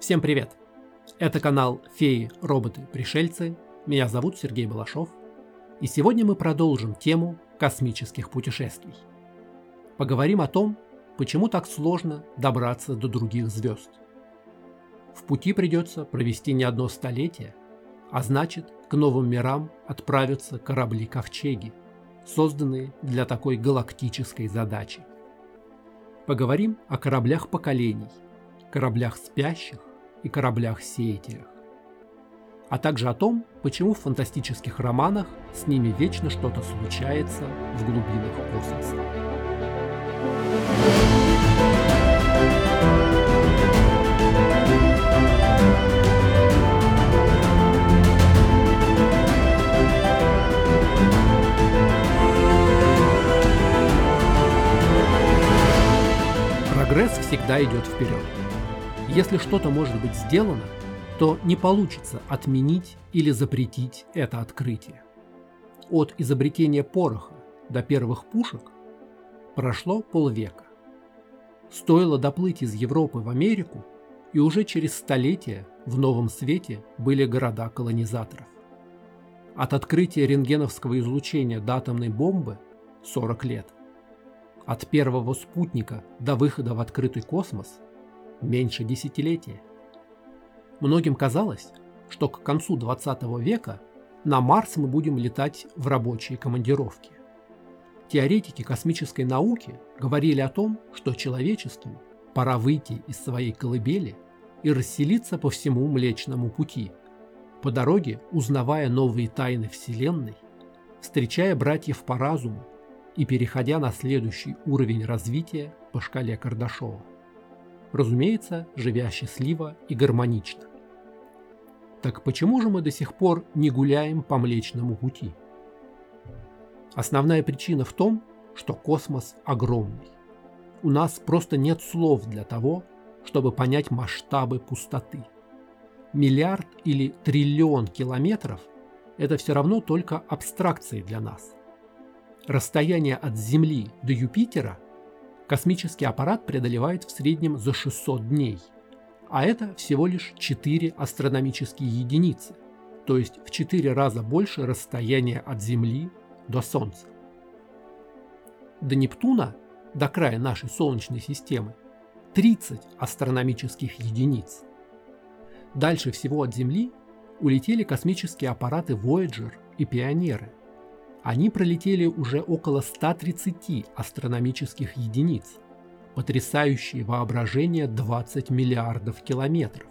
Всем привет! Это канал «Феи, роботы, пришельцы». Меня зовут Сергей Балашов. И сегодня мы продолжим тему космических путешествий. Поговорим о том, почему так сложно добраться до других звезд. В пути придется провести не одно столетие, а значит, к новым мирам отправятся корабли-ковчеги, созданные для такой галактической задачи. Поговорим о кораблях поколений, кораблях спящих и кораблях-сеятелях, а также о том, почему в фантастических романах с ними вечно что-то случается в глубинах космоса. Прогресс всегда идет вперед. Если что-то может быть сделано, то не получится отменить или запретить это открытие. От изобретения пороха до первых пушек прошло полвека. Стоило доплыть из Европы в Америку, и уже через столетия в Новом Свете были города колонизаторов. От открытия рентгеновского излучения до атомной бомбы 40 лет. От первого спутника до выхода в открытый космос меньше десятилетия. Многим казалось, что к концу 20 века на Марс мы будем летать в рабочие командировки. Теоретики космической науки говорили о том, что человечеству пора выйти из своей колыбели и расселиться по всему Млечному пути, по дороге узнавая новые тайны Вселенной, встречая братьев по разуму и переходя на следующий уровень развития по шкале Кардашова. Разумеется, живя счастливо и гармонично. Так почему же мы до сих пор не гуляем по Млечному пути? Основная причина в том, что космос огромный. У нас просто нет слов для того, чтобы понять масштабы пустоты. Миллиард или триллион километров – это все равно только абстракции для нас. Расстояние от Земли до Юпитера космический аппарат преодолевает в среднем за 600 дней, а это всего лишь 4 астрономические единицы, то есть в 4 раза больше расстояния от Земли до Солнца. До Нептуна, до края нашей Солнечной системы, 30 астрономических единиц. Дальше всего от Земли улетели космические аппараты Voyager и Пионеры. Они пролетели уже около 130 астрономических единиц, потрясающие воображение 20 миллиардов километров.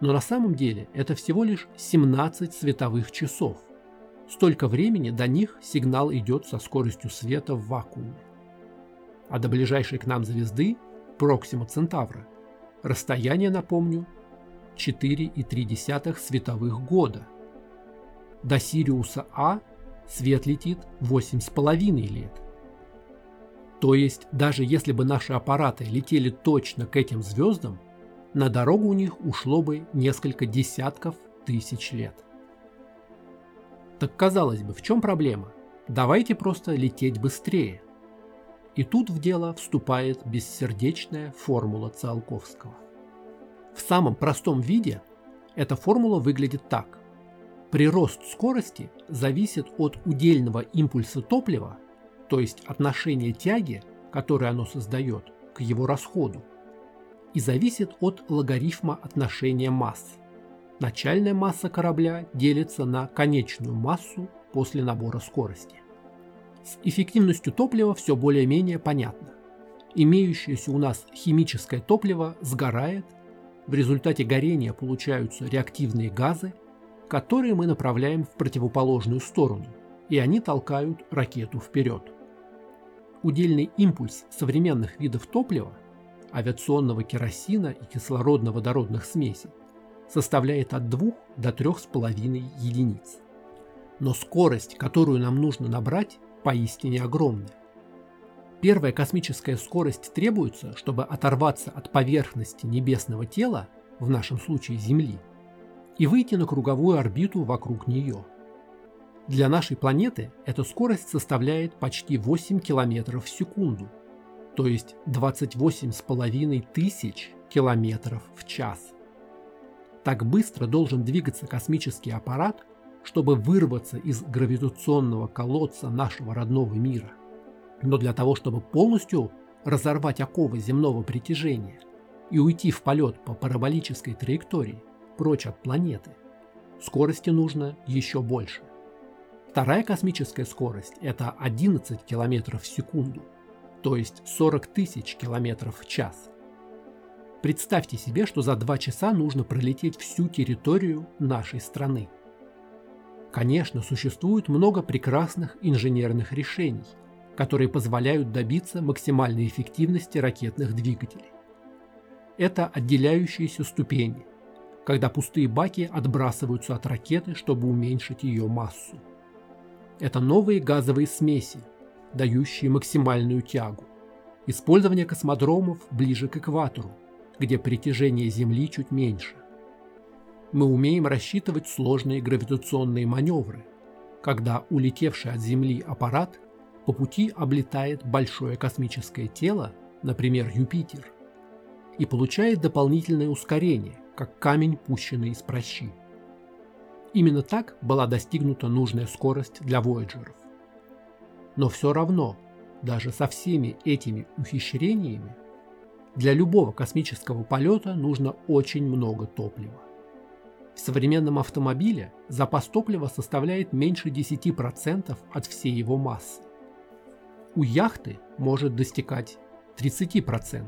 Но на самом деле это всего лишь 17 световых часов. Столько времени до них сигнал идет со скоростью света в вакууме. А до ближайшей к нам звезды, Проксима Центавра, расстояние, напомню, 4,3 световых года. До Сириуса А свет летит 8,5 лет. То есть, даже если бы наши аппараты летели точно к этим звездам, на дорогу у них ушло бы несколько десятков тысяч лет. Так казалось бы, в чем проблема? Давайте просто лететь быстрее. И тут в дело вступает бессердечная формула Циолковского. В самом простом виде эта формула выглядит так. Прирост скорости зависит от удельного импульса топлива, то есть отношения тяги, которое оно создает, к его расходу, и зависит от логарифма отношения масс. Начальная масса корабля делится на конечную массу после набора скорости. С эффективностью топлива все более-менее понятно. Имеющееся у нас химическое топливо сгорает, в результате горения получаются реактивные газы, которые мы направляем в противоположную сторону, и они толкают ракету вперед. Удельный импульс современных видов топлива, авиационного керосина и кислородно-водородных смесей, составляет от 2 до 3,5 единиц. Но скорость, которую нам нужно набрать, поистине огромная. Первая космическая скорость требуется, чтобы оторваться от поверхности небесного тела, в нашем случае Земли, и выйти на круговую орбиту вокруг нее. Для нашей планеты эта скорость составляет почти 8 км в секунду, то есть 28,5 тысяч км в час. Так быстро должен двигаться космический аппарат, чтобы вырваться из гравитационного колодца нашего родного мира. Но для того, чтобы полностью разорвать оковы земного притяжения и уйти в полет по параболической траектории, прочь от планеты, скорости нужно еще больше. Вторая космическая скорость – это 11 км в секунду, то есть 40 тысяч км в час. Представьте себе, что за 2 часа нужно пролететь всю территорию нашей страны. Конечно, существует много прекрасных инженерных решений, которые позволяют добиться максимальной эффективности ракетных двигателей. Это отделяющиеся ступени, когда пустые баки отбрасываются от ракеты, чтобы уменьшить ее массу. Это новые газовые смеси, дающие максимальную тягу. Использование космодромов ближе к экватору, где притяжение Земли чуть меньше. Мы умеем рассчитывать сложные гравитационные маневры, когда улетевший от Земли аппарат по пути облетает большое космическое тело, например, Юпитер, и получает дополнительное ускорение, как камень, пущенный из пращи. Именно так была достигнута нужная скорость для Voyager'ов. Но все равно, даже со всеми этими ухищрениями, для любого космического полета нужно очень много топлива. В современном автомобиле запас топлива составляет меньше 10% от всей его массы. У яхты может достигать 30%.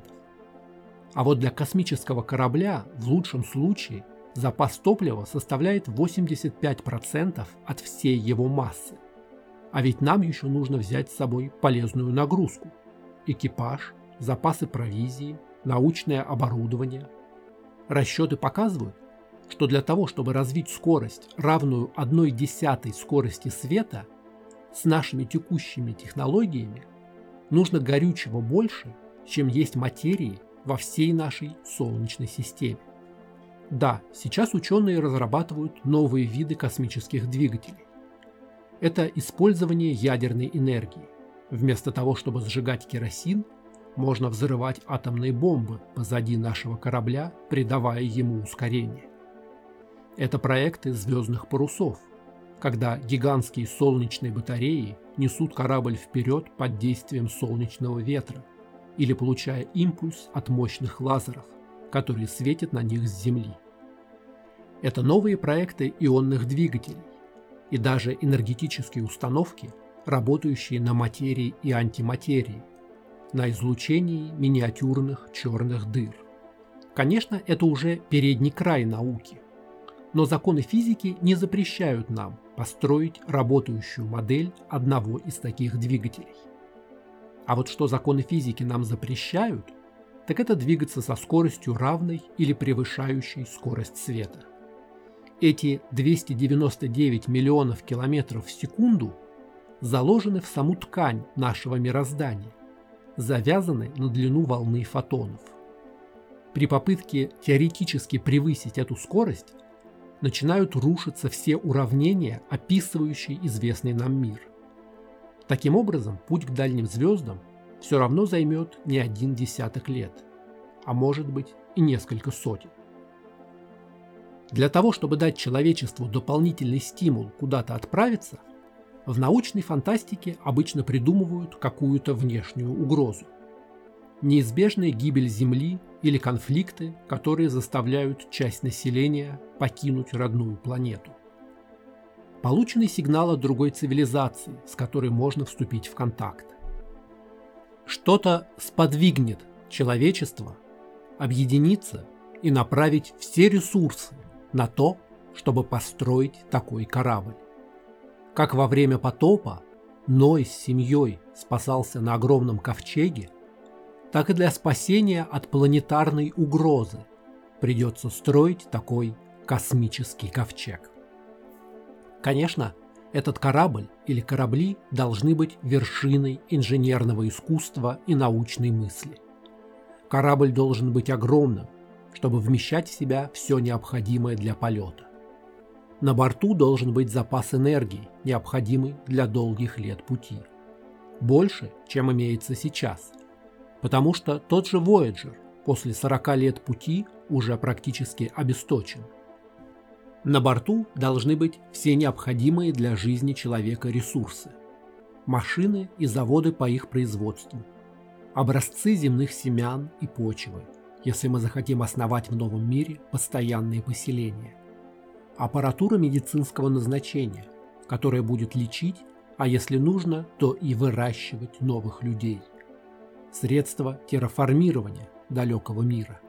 А вот для космического корабля в лучшем случае запас топлива составляет 85% от всей его массы. А ведь нам еще нужно взять с собой полезную нагрузку – экипаж, запасы провизии, научное оборудование. Расчеты показывают, что для того, чтобы развить скорость, равную 1/10 скорости света, с нашими текущими технологиями нужно горючего больше, чем есть материи во всей нашей Солнечной системе. Да, сейчас ученые разрабатывают новые виды космических двигателей. Это использование ядерной энергии. Вместо того, чтобы сжигать керосин, можно взрывать атомные бомбы позади нашего корабля, придавая ему ускорение. Это проекты звездных парусов, когда гигантские солнечные батареи несут корабль вперед под действием солнечного ветра или получая импульс от мощных лазеров, которые светят на них с Земли. Это новые проекты ионных двигателей и даже энергетические установки, работающие на материи и антиматерии, на излучении миниатюрных черных дыр. Конечно, это уже передний край науки, но законы физики не запрещают нам построить работающую модель одного из таких двигателей. А вот что законы физики нам запрещают, так это двигаться со скоростью, равной или превышающей скорость света. Эти 299 миллионов километров в секунду заложены в саму ткань нашего мироздания, завязаны на длину волны фотонов. При попытке теоретически превысить эту скорость начинают рушиться все уравнения, описывающие известный нам мир. Таким образом, путь к дальним звездам все равно займет не 0,1 лет, а может быть и несколько сотен. Для того, чтобы дать человечеству дополнительный стимул куда-то отправиться, в научной фантастике обычно придумывают какую-то внешнюю угрозу. Неизбежная гибель Земли или конфликты, которые заставляют часть населения покинуть родную планету. Полученный сигнал от другой цивилизации, с которой можно вступить в контакт. Что-то сподвигнет человечество объединиться и направить все ресурсы на то, чтобы построить такой корабль. Как во время потопа Ной с семьей спасался на огромном ковчеге, так и для спасения от планетарной угрозы придется строить такой космический ковчег. Конечно, этот корабль или корабли должны быть вершиной инженерного искусства и научной мысли. Корабль должен быть огромным, чтобы вмещать в себя все необходимое для полета. На борту должен быть запас энергии, необходимый для долгих лет пути. Больше, чем имеется сейчас. Потому что тот же Voyager после 40 лет пути уже практически обесточен, На борту должны быть все необходимые для жизни человека ресурсы, машины и заводы по их производству, образцы земных семян и почвы, если мы захотим основать в новом мире постоянные поселения, аппаратура медицинского назначения, которая будет лечить, а если нужно, то и выращивать новых людей, средства терраформирования далекого мира.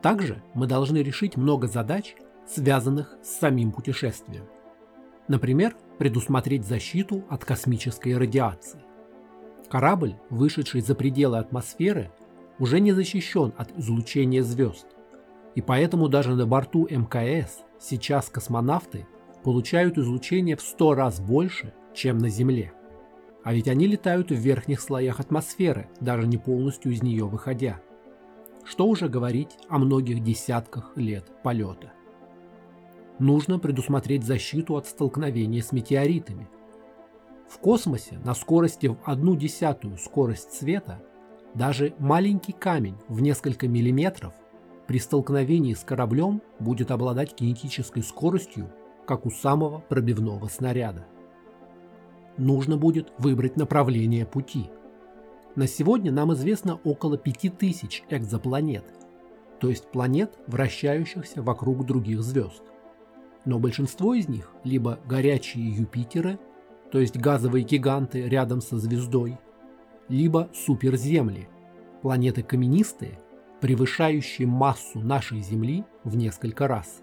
Также мы должны решить много задач, связанных с самим путешествием. Например, предусмотреть защиту от космической радиации. Корабль, вышедший за пределы атмосферы, уже не защищен от излучения звезд, и поэтому даже на борту МКС сейчас космонавты получают излучение в 100 раз больше, чем на Земле. А ведь они летают в верхних слоях атмосферы, даже не полностью из нее выходя. Что уже говорить о многих десятках лет полета. Нужно предусмотреть защиту от столкновения с метеоритами. В космосе на скорости в 1/10 скорость света даже маленький камень в несколько миллиметров при столкновении с кораблем будет обладать кинетической скоростью, как у самого пробивного снаряда. Нужно будет выбрать направление пути. На сегодня нам известно около 5000 экзопланет, то есть планет, вращающихся вокруг других звезд. Но большинство из них либо горячие Юпитеры, то есть газовые гиганты рядом со звездой, либо суперземли, планеты каменистые, превышающие массу нашей Земли в несколько раз.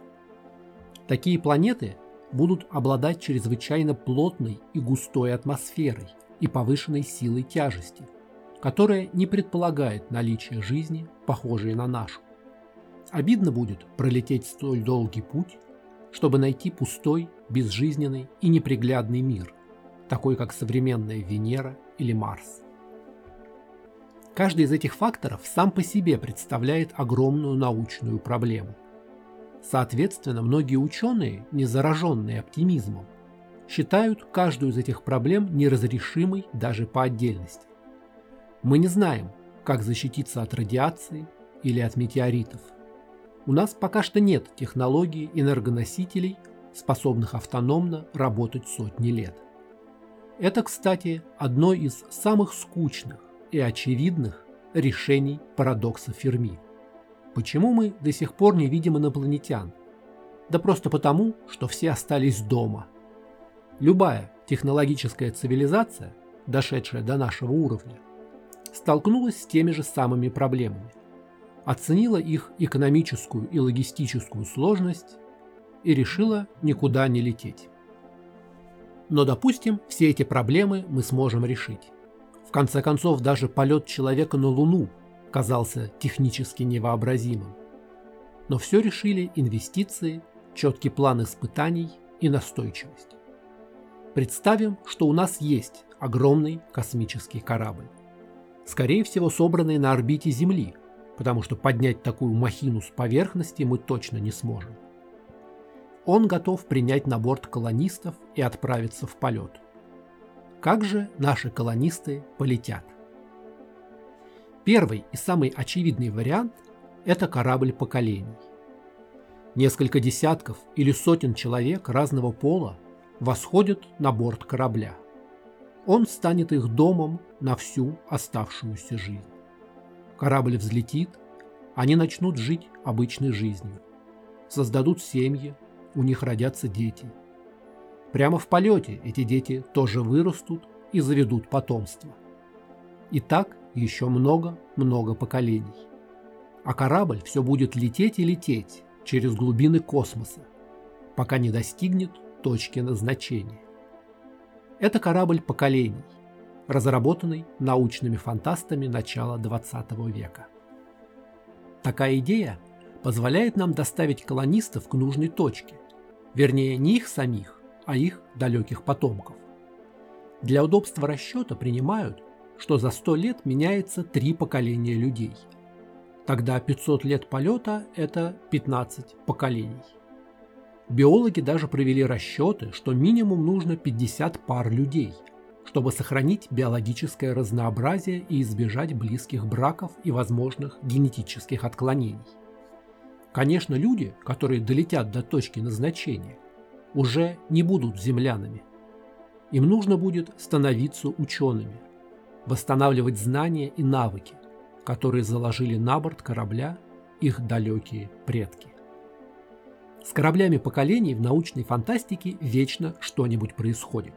Такие планеты будут обладать чрезвычайно плотной и густой атмосферой и повышенной силой тяжести, которая не предполагает наличие жизни, похожей на нашу. Обидно будет пролететь столь долгий путь, чтобы найти пустой, безжизненный и неприглядный мир, такой как современная Венера или Марс. Каждый из этих факторов сам по себе представляет огромную научную проблему. Соответственно, многие ученые, не зараженные оптимизмом, считают каждую из этих проблем неразрешимой даже по отдельности. Мы не знаем, как защититься от радиации или от метеоритов. У нас пока что нет технологии энергоносителей, способных автономно работать сотни лет. Это, кстати, одно из самых скучных и очевидных решений парадокса Ферми. Почему мы до сих пор не видим инопланетян? Да просто потому, что все остались дома. Любая технологическая цивилизация, дошедшая до нашего уровня, столкнулась с теми же самыми проблемами. Оценила их экономическую и логистическую сложность и решила никуда не лететь. Но, допустим, все эти проблемы мы сможем решить. В конце концов, даже полет человека на Луну казался технически невообразимым. Но все решили инвестиции, четкий план испытаний и настойчивость. Представим, что у нас есть огромный космический корабль, скорее всего, собранный на орбите Земли, потому что поднять такую махину с поверхности мы точно не сможем. Он готов принять на борт колонистов и отправиться в полет. Как же наши колонисты полетят? Первый и самый очевидный вариант – это корабль поколений. Несколько десятков или сотен человек разного пола восходят на борт корабля. Он станет их домом на всю оставшуюся жизнь. Корабль взлетит, они начнут жить обычной жизнью, создадут семьи, у них родятся дети. Прямо в полете эти дети тоже вырастут и заведут потомство. И так еще много-много поколений. А корабль все будет лететь и лететь через глубины космоса, пока не достигнет точки назначения. Это корабль поколений, разработанный научными фантастами начала 20 века. Такая идея позволяет нам доставить колонистов к нужной точке, вернее, не их самих, а их далеких потомков. Для удобства расчета принимают, что за 100 лет меняется 3 поколения людей. Тогда 500 лет полета – это 15 поколений. Биологи даже провели расчеты, что минимум нужно 50 пар людей, чтобы сохранить биологическое разнообразие и избежать близких браков и возможных генетических отклонений. Конечно, люди, которые долетят до точки назначения, уже не будут землянами. Им нужно будет становиться учеными, восстанавливать знания и навыки, которые заложили на борт корабля их далекие предки. С кораблями поколений в научной фантастике вечно что-нибудь происходит.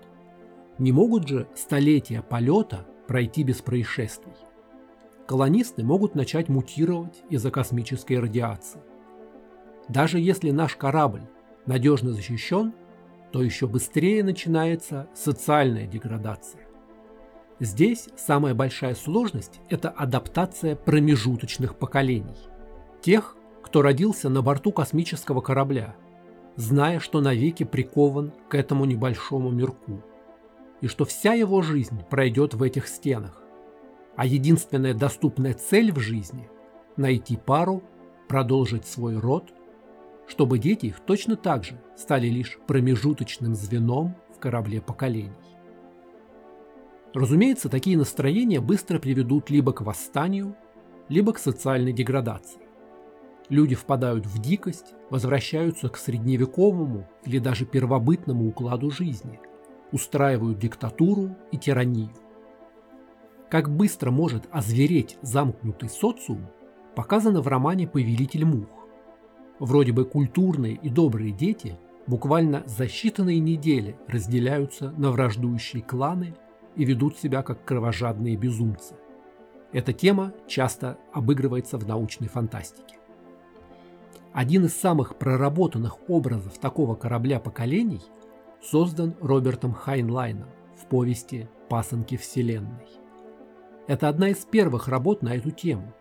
Не могут же столетия полета пройти без происшествий. Колонисты могут начать мутировать из-за космической радиации. Даже если наш корабль надежно защищен, то еще быстрее начинается социальная деградация. Здесь самая большая сложность – это адаптация промежуточных поколений. Тех, кто родился на борту космического корабля, зная, что навеки прикован к этому небольшому мирку, и что вся его жизнь пройдет в этих стенах, а единственная доступная цель в жизни – найти пару, продолжить свой род, чтобы дети их точно так же стали лишь промежуточным звеном в корабле поколений. Разумеется, такие настроения быстро приведут либо к восстанию, либо к социальной деградации. Люди впадают в дикость, возвращаются к средневековому или даже первобытному укладу жизни, устраивают диктатуру и тиранию. Как быстро может озвереть замкнутый социум, показано в романе «Повелитель мух». Вроде бы культурные и добрые дети буквально за считанные недели разделяются на враждующие кланы и ведут себя как кровожадные безумцы. Эта тема часто обыгрывается в научной фантастике. Один из самых проработанных образов такого корабля поколений создан Робертом Хайнлайном в повести «Пасынки вселенной». Это одна из первых работ на эту тему,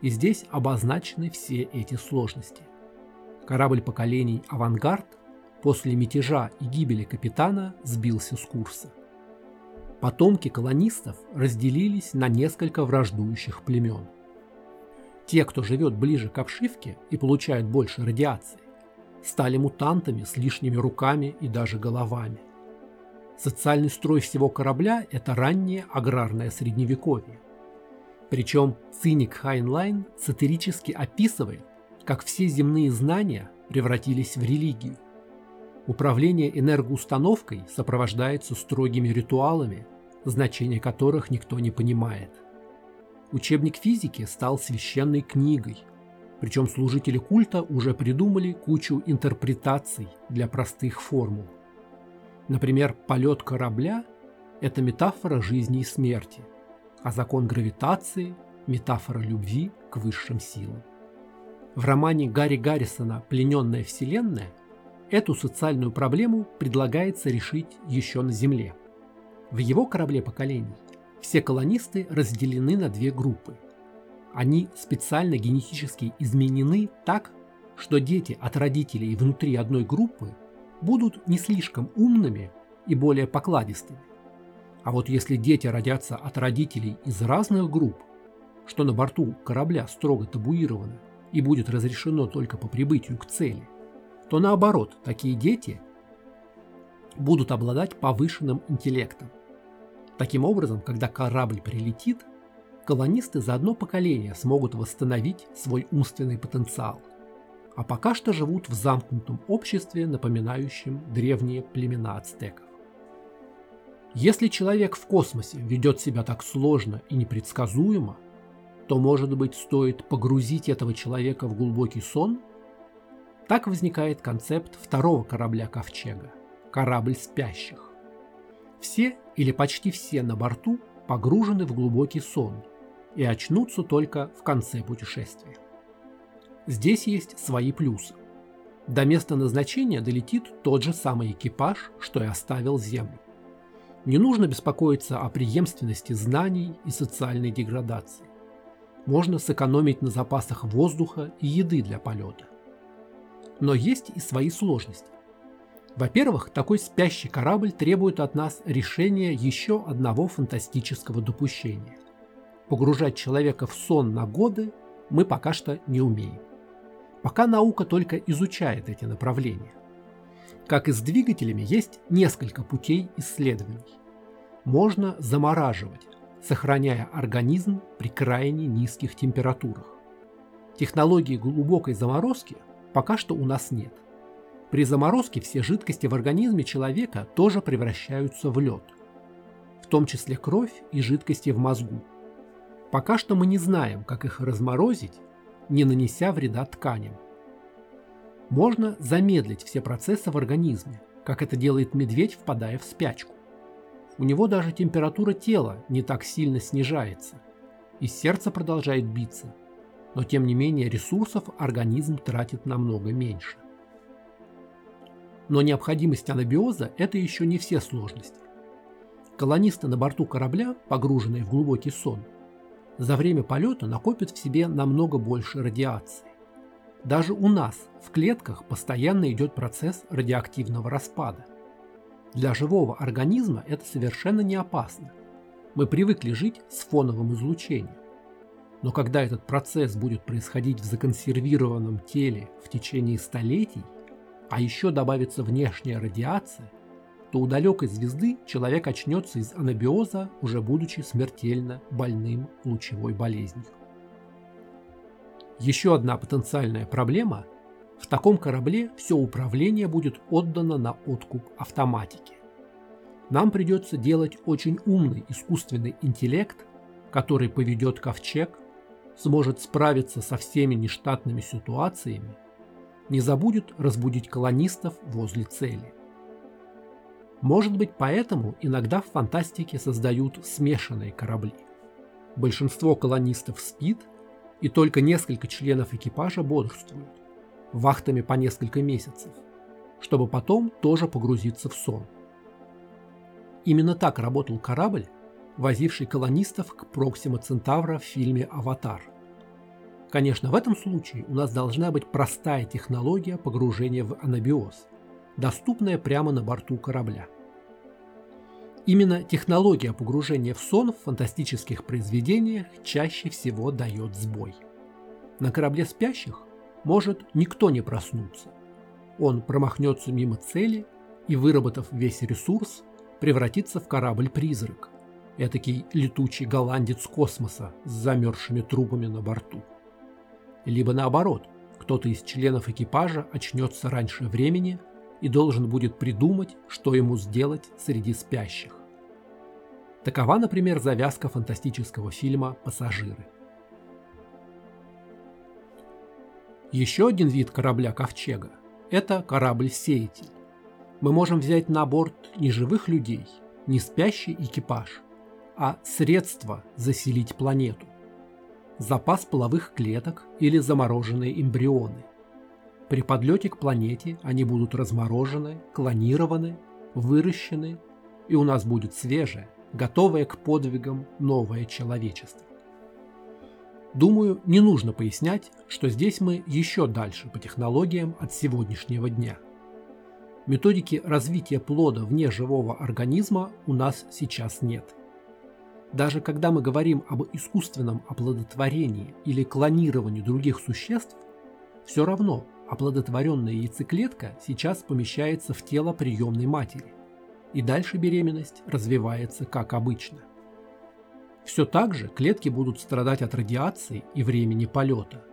и здесь обозначены все эти сложности. Корабль поколений «Авангард» после мятежа и гибели капитана сбился с курса. Потомки колонистов разделились на несколько враждующих племен. Те, кто живет ближе к обшивке и получает больше радиации, стали мутантами с лишними руками и даже головами. Социальный строй всего корабля – это раннее аграрное средневековье. Причем циник Хайнлайн сатирически описывает, как все земные знания превратились в религию. Управление энергоустановкой сопровождается строгими ритуалами, значение которых никто не понимает. Учебник физики стал священной книгой, причем служители культа уже придумали кучу интерпретаций для простых формул. Например, полет корабля – это метафора жизни и смерти, а закон гравитации – метафора любви к высшим силам. В романе Гарри Гаррисона «Плененная вселенная» эту социальную проблему предлагается решить еще на Земле. В его корабле поколений все колонисты разделены на две группы. Они специально генетически изменены так, что дети от родителей внутри одной группы будут не слишком умными и более покладистыми. А вот если дети родятся от родителей из разных групп, что на борту корабля строго табуировано и будет разрешено только по прибытию к цели, то наоборот, такие дети будут обладать повышенным интеллектом. Таким образом, когда корабль прилетит, колонисты за одно поколение смогут восстановить свой умственный потенциал, а пока что живут в замкнутом обществе, напоминающем древние племена ацтеков. Если человек в космосе ведет себя так сложно и непредсказуемо, то, может быть, стоит погрузить этого человека в глубокий сон? Так возникает концепт второго корабля Ковчега – корабль спящих. Все или почти все на борту погружены в глубокий сон и очнутся только в конце путешествия. Здесь есть свои плюсы. До места назначения долетит тот же самый экипаж, что и оставил Землю. Не нужно беспокоиться о преемственности знаний и социальной деградации. Можно сэкономить на запасах воздуха и еды для полета. Но есть и свои сложности. Во-первых, такой спящий корабль требует от нас решения еще одного фантастического допущения. Погружать человека в сон на годы мы пока что не умеем. Пока наука только изучает эти направления. Как и с двигателями, есть несколько путей исследований. Можно замораживать, сохраняя организм при крайне низких температурах. Технологии глубокой заморозки пока что у нас нет. При заморозке все жидкости в организме человека тоже превращаются в лед, в том числе кровь и жидкости в мозгу. Пока что мы не знаем, как их разморозить, не нанеся вреда тканям. Можно замедлить все процессы в организме, как это делает медведь, впадая в спячку. У него даже температура тела не так сильно снижается, и сердце продолжает биться, но тем не менее ресурсов организм тратит намного меньше. Но необходимость анабиоза – это еще не все сложности. Колонисты на борту корабля, погруженные в глубокий сон, за время полета накопят в себе намного больше радиации. Даже у нас в клетках постоянно идет процесс радиоактивного распада. Для живого организма это совершенно не опасно. Мы привыкли жить с фоновым излучением. Но когда этот процесс будет происходить в законсервированном теле в течение столетий, а еще добавится внешняя радиация, то у далекой звезды человек очнется из анабиоза, уже будучи смертельно больным лучевой болезнью. Еще одна потенциальная проблема – в таком корабле все управление будет отдано на откуп автоматике. Нам придется делать очень умный искусственный интеллект, который поведет ковчег, сможет справиться со всеми нештатными ситуациями, не забудет разбудить колонистов возле цели. Может быть, поэтому иногда в фантастике создают смешанные корабли. Большинство колонистов спит, и только несколько членов экипажа бодрствуют, вахтами по несколько месяцев, чтобы потом тоже погрузиться в сон. Именно так работал корабль, возивший колонистов к Проксима Центавра в фильме «Аватар». Конечно, в этом случае у нас должна быть простая технология погружения в анабиоз, доступная прямо на борту корабля. Именно технология погружения в сон в фантастических произведениях чаще всего дает сбой. На корабле спящих может никто не проснуться. Он промахнется мимо цели и, выработав весь ресурс, превратится в корабль-призрак, этакий летучий голландец космоса с замерзшими трупами на борту. Либо наоборот, кто-то из членов экипажа очнется раньше времени и должен будет придумать, что ему сделать среди спящих. Такова, например, завязка фантастического фильма «Пассажиры». Еще один вид корабля-ковчега – это корабль-сеятель. Мы можем взять на борт не живых людей, не спящий экипаж, а средство заселить планету, запас половых клеток или замороженные эмбрионы. При подлете к планете они будут разморожены, клонированы, выращены, и у нас будет свежее, готовое к подвигам новое человечество. Думаю, не нужно пояснять, что здесь мы еще дальше по технологиям от сегодняшнего дня. Методики развития плода вне живого организма у нас сейчас нет. Даже когда мы говорим об искусственном оплодотворении или клонировании других существ, все равно оплодотворенная яйцеклетка сейчас помещается в тело приемной матери, и дальше беременность развивается как обычно. Все так же клетки будут страдать от радиации и времени полета.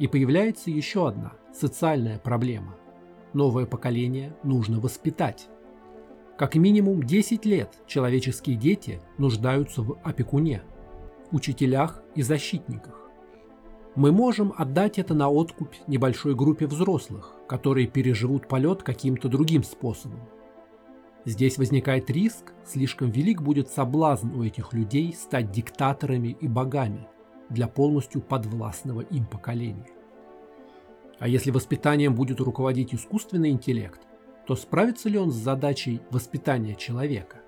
И появляется еще одна социальная проблема. Новое поколение нужно воспитать. Как минимум 10 лет человеческие дети нуждаются в опекуне, учителях и защитниках. Мы можем отдать это на откуп небольшой группе взрослых, которые переживут полет каким-то другим способом. Здесь возникает риск, слишком велик будет соблазн у этих людей стать диктаторами и богами для полностью подвластного им поколения. А если воспитанием будет руководить искусственный интеллект, то справится ли он с задачей воспитания человека?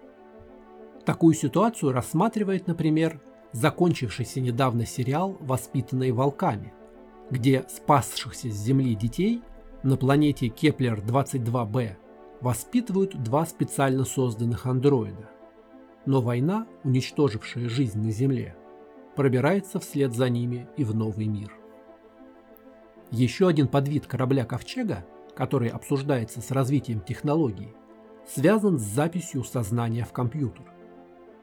Такую ситуацию рассматривает, например, закончившийся недавно сериал «Воспитанные волками», где спасшихся с Земли детей на планете Кеплер-22b воспитывают два специально созданных андроида. Но война, уничтожившая жизнь на Земле, пробирается вслед за ними и в новый мир. Еще один подвид корабля-ковчега, который обсуждается с развитием технологий, связан с записью сознания в компьютер.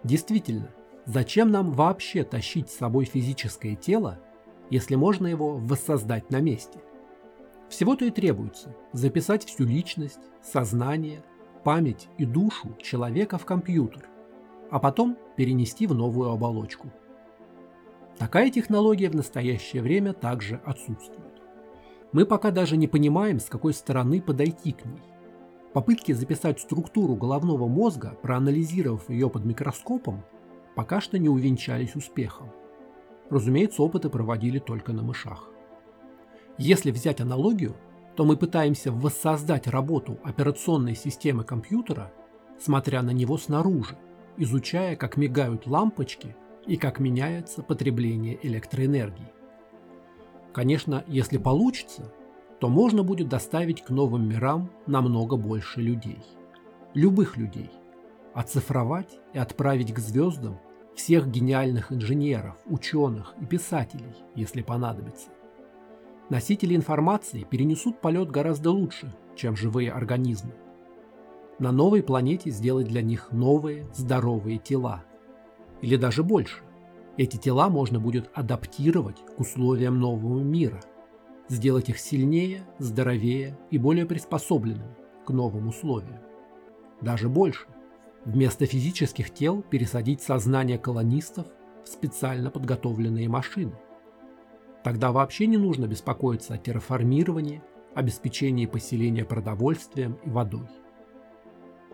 Действительно, зачем нам вообще тащить с собой физическое тело, если можно его воссоздать на месте. Всего-то и требуется записать всю личность, сознание, память и душу человека в компьютер, а потом перенести в новую оболочку. Такая технология в настоящее время также отсутствует. Мы пока даже не понимаем, с какой стороны подойти к ней. Попытки записать структуру головного мозга, проанализировав ее под микроскопом, пока что не увенчались успехом. Разумеется, опыты проводили только на мышах. Если взять аналогию, то мы пытаемся воссоздать работу операционной системы компьютера, смотря на него снаружи, изучая, как мигают лампочки и как меняется потребление электроэнергии. Конечно, если получится, то можно будет доставить к новым мирам намного больше людей. Любых людей. Оцифровать и отправить к звездам всех гениальных инженеров, ученых и писателей, если понадобится. Носители информации перенесут полет гораздо лучше, чем живые организмы. На новой планете сделать для них новые здоровые тела. Или даже больше. Эти тела можно будет адаптировать к условиям нового мира, сделать их сильнее, здоровее и более приспособленными к новым условиям. Даже больше. Вместо физических тел пересадить сознание колонистов в специально подготовленные машины. Тогда вообще не нужно беспокоиться о терраформировании, обеспечении поселения продовольствием и водой.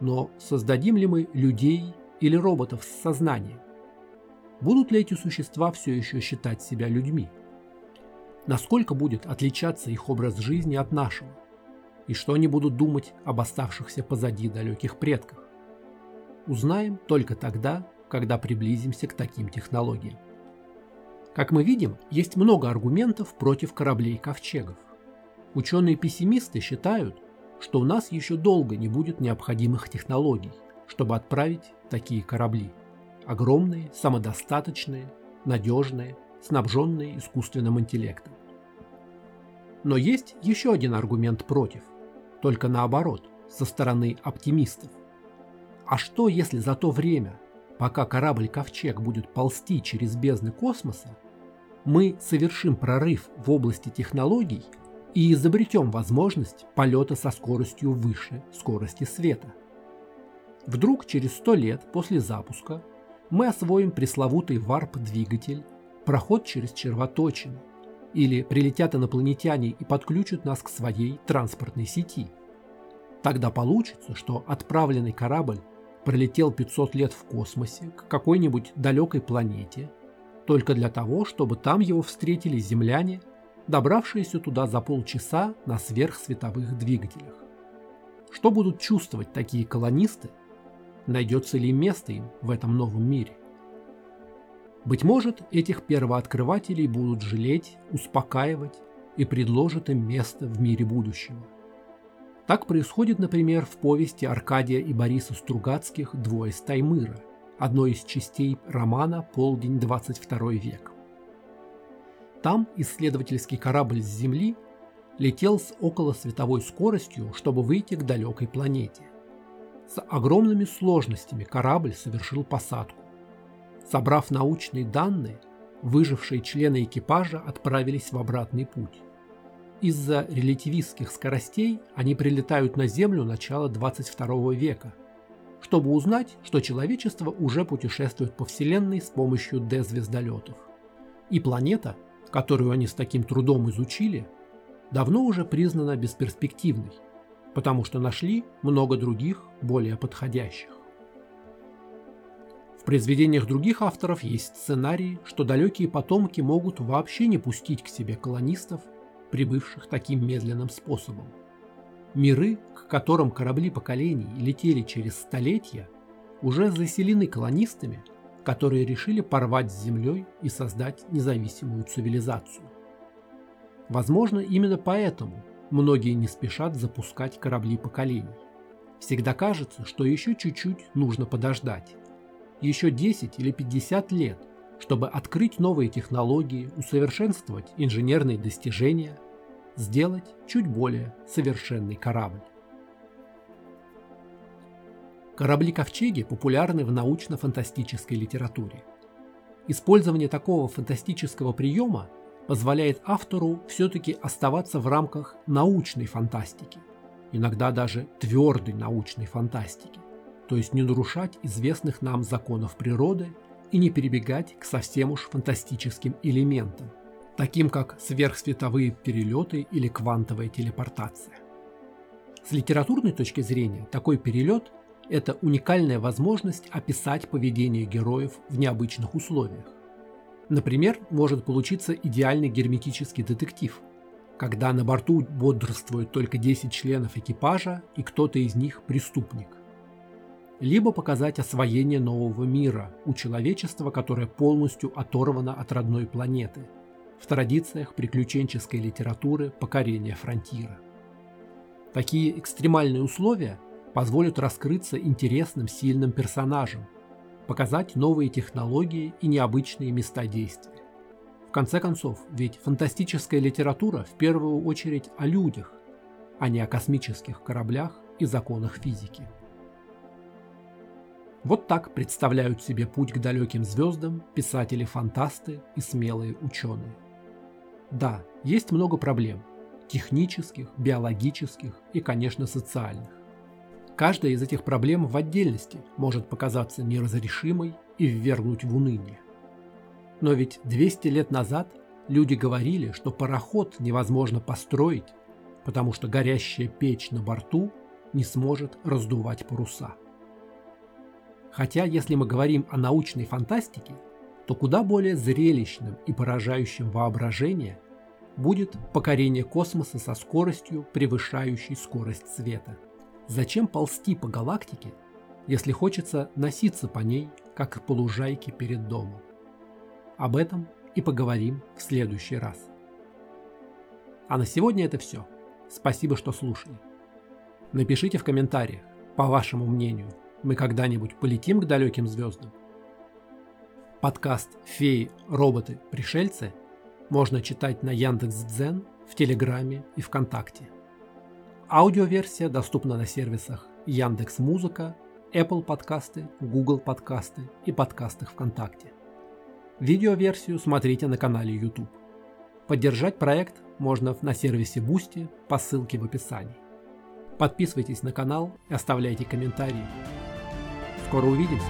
Но создадим ли мы людей или роботов с сознанием? Будут ли эти существа все еще считать себя людьми? Насколько будет отличаться их образ жизни от нашего? И что они будут думать об оставшихся позади далеких предках? Узнаем только тогда, когда приблизимся к таким технологиям. Как мы видим, есть много аргументов против кораблей-ковчегов. Ученые-пессимисты считают, что у нас еще долго не будет необходимых технологий, чтобы отправить такие корабли. Огромные, самодостаточные, надежные, снабженные искусственным интеллектом. Но есть еще один аргумент против, только наоборот, со стороны оптимистов. А что, если за то время, пока корабль-ковчег будет ползти через бездны космоса, мы совершим прорыв в области технологий и изобретем возможность полета со скоростью выше скорости света? Вдруг через 100 лет после запуска мы освоим пресловутый варп-двигатель, проход через червоточину, или прилетят инопланетяне и подключат нас к своей транспортной сети. Тогда получится, что отправленный корабль пролетел 500 лет в космосе к какой-нибудь далекой планете, только для того, чтобы там его встретили земляне, добравшиеся туда за полчаса на сверхсветовых двигателях. Что будут чувствовать такие колонисты? Найдется ли место им в этом новом мире? Быть может, этих первооткрывателей будут жалеть, успокаивать и предложат им место в мире будущего. Так происходит, например, в повести Аркадия и Бориса Стругацких «Двое из Таймыра», одной из частей романа «Полдень, 22 век». Там исследовательский корабль с Земли летел с околосветовой скоростью, чтобы выйти к далекой планете. С огромными сложностями корабль совершил посадку. Собрав научные данные, выжившие члены экипажа отправились в обратный путь. Из-за релятивистских скоростей они прилетают на Землю начала 22 века, чтобы узнать, что человечество уже путешествует по Вселенной с помощью D-звездолетов. И планета, которую они с таким трудом изучили, давно уже признана бесперспективной, потому что нашли много других, более подходящих. В произведениях других авторов есть сценарии, что далекие потомки могут вообще не пустить к себе колонистов, прибывших таким медленным способом. Миры, к которым корабли поколений летели через столетия, уже заселены колонистами, которые решили порвать с Землей и создать независимую цивилизацию. Возможно, именно поэтому многие не спешат запускать корабли поколений. Всегда кажется, что еще чуть-чуть нужно подождать. Еще 10 или 50 лет, чтобы открыть новые технологии, усовершенствовать инженерные достижения, сделать чуть более совершенный корабль. Корабли-ковчеги популярны в научно-фантастической литературе. Использование такого фантастического приема позволяет автору все-таки оставаться в рамках научной фантастики, иногда даже твердой научной фантастики, то есть не нарушать известных нам законов природы и не перебегать к совсем уж фантастическим элементам, таким как сверхсветовые перелеты или квантовая телепортация. С литературной точки зрения такой перелет – это уникальная возможность описать поведение героев в необычных условиях. Например, может получиться идеальный герметический детектив, когда на борту бодрствуют только 10 членов экипажа и кто-то из них – преступник. Либо показать освоение нового мира у человечества, которое полностью оторвано от родной планеты, в традициях приключенческой литературы покорения фронтира. Такие экстремальные условия позволят раскрыться интересным, сильным персонажам, показать новые технологии и необычные места действия. В конце концов, ведь фантастическая литература в первую очередь о людях, а не о космических кораблях и законах физики. Вот так представляют себе путь к далеким звездам писатели-фантасты и смелые ученые. Да, есть много проблем – технических, биологических и, конечно, социальных. Каждая из этих проблем в отдельности может показаться неразрешимой и ввергнуть в уныние. Но ведь 200 лет назад люди говорили, что пароход невозможно построить, потому что горящая печь на борту не сможет раздувать паруса. Хотя, если мы говорим о научной фантастике, то куда более зрелищным и поражающим воображение будет покорение космоса со скоростью, превышающей скорость света. Зачем ползти по галактике, если хочется носиться по ней, как по лужайке перед домом? Об этом и поговорим в следующий раз. А на сегодня это все. Спасибо, что слушали. Напишите в комментариях, по вашему мнению, мы когда-нибудь полетим к далеким звездам? Подкаст «Феи, роботы, пришельцы» можно читать на Яндекс.Дзен, в Телеграме и ВКонтакте. Аудиоверсия доступна на сервисах Яндекс.Музыка, Apple подкасты, Google подкасты и подкастах ВКонтакте. Видеоверсию смотрите на канале YouTube. Поддержать проект можно на сервисе Boosty по ссылке в описании. Подписывайтесь на канал и оставляйте комментарии. Скоро увидимся!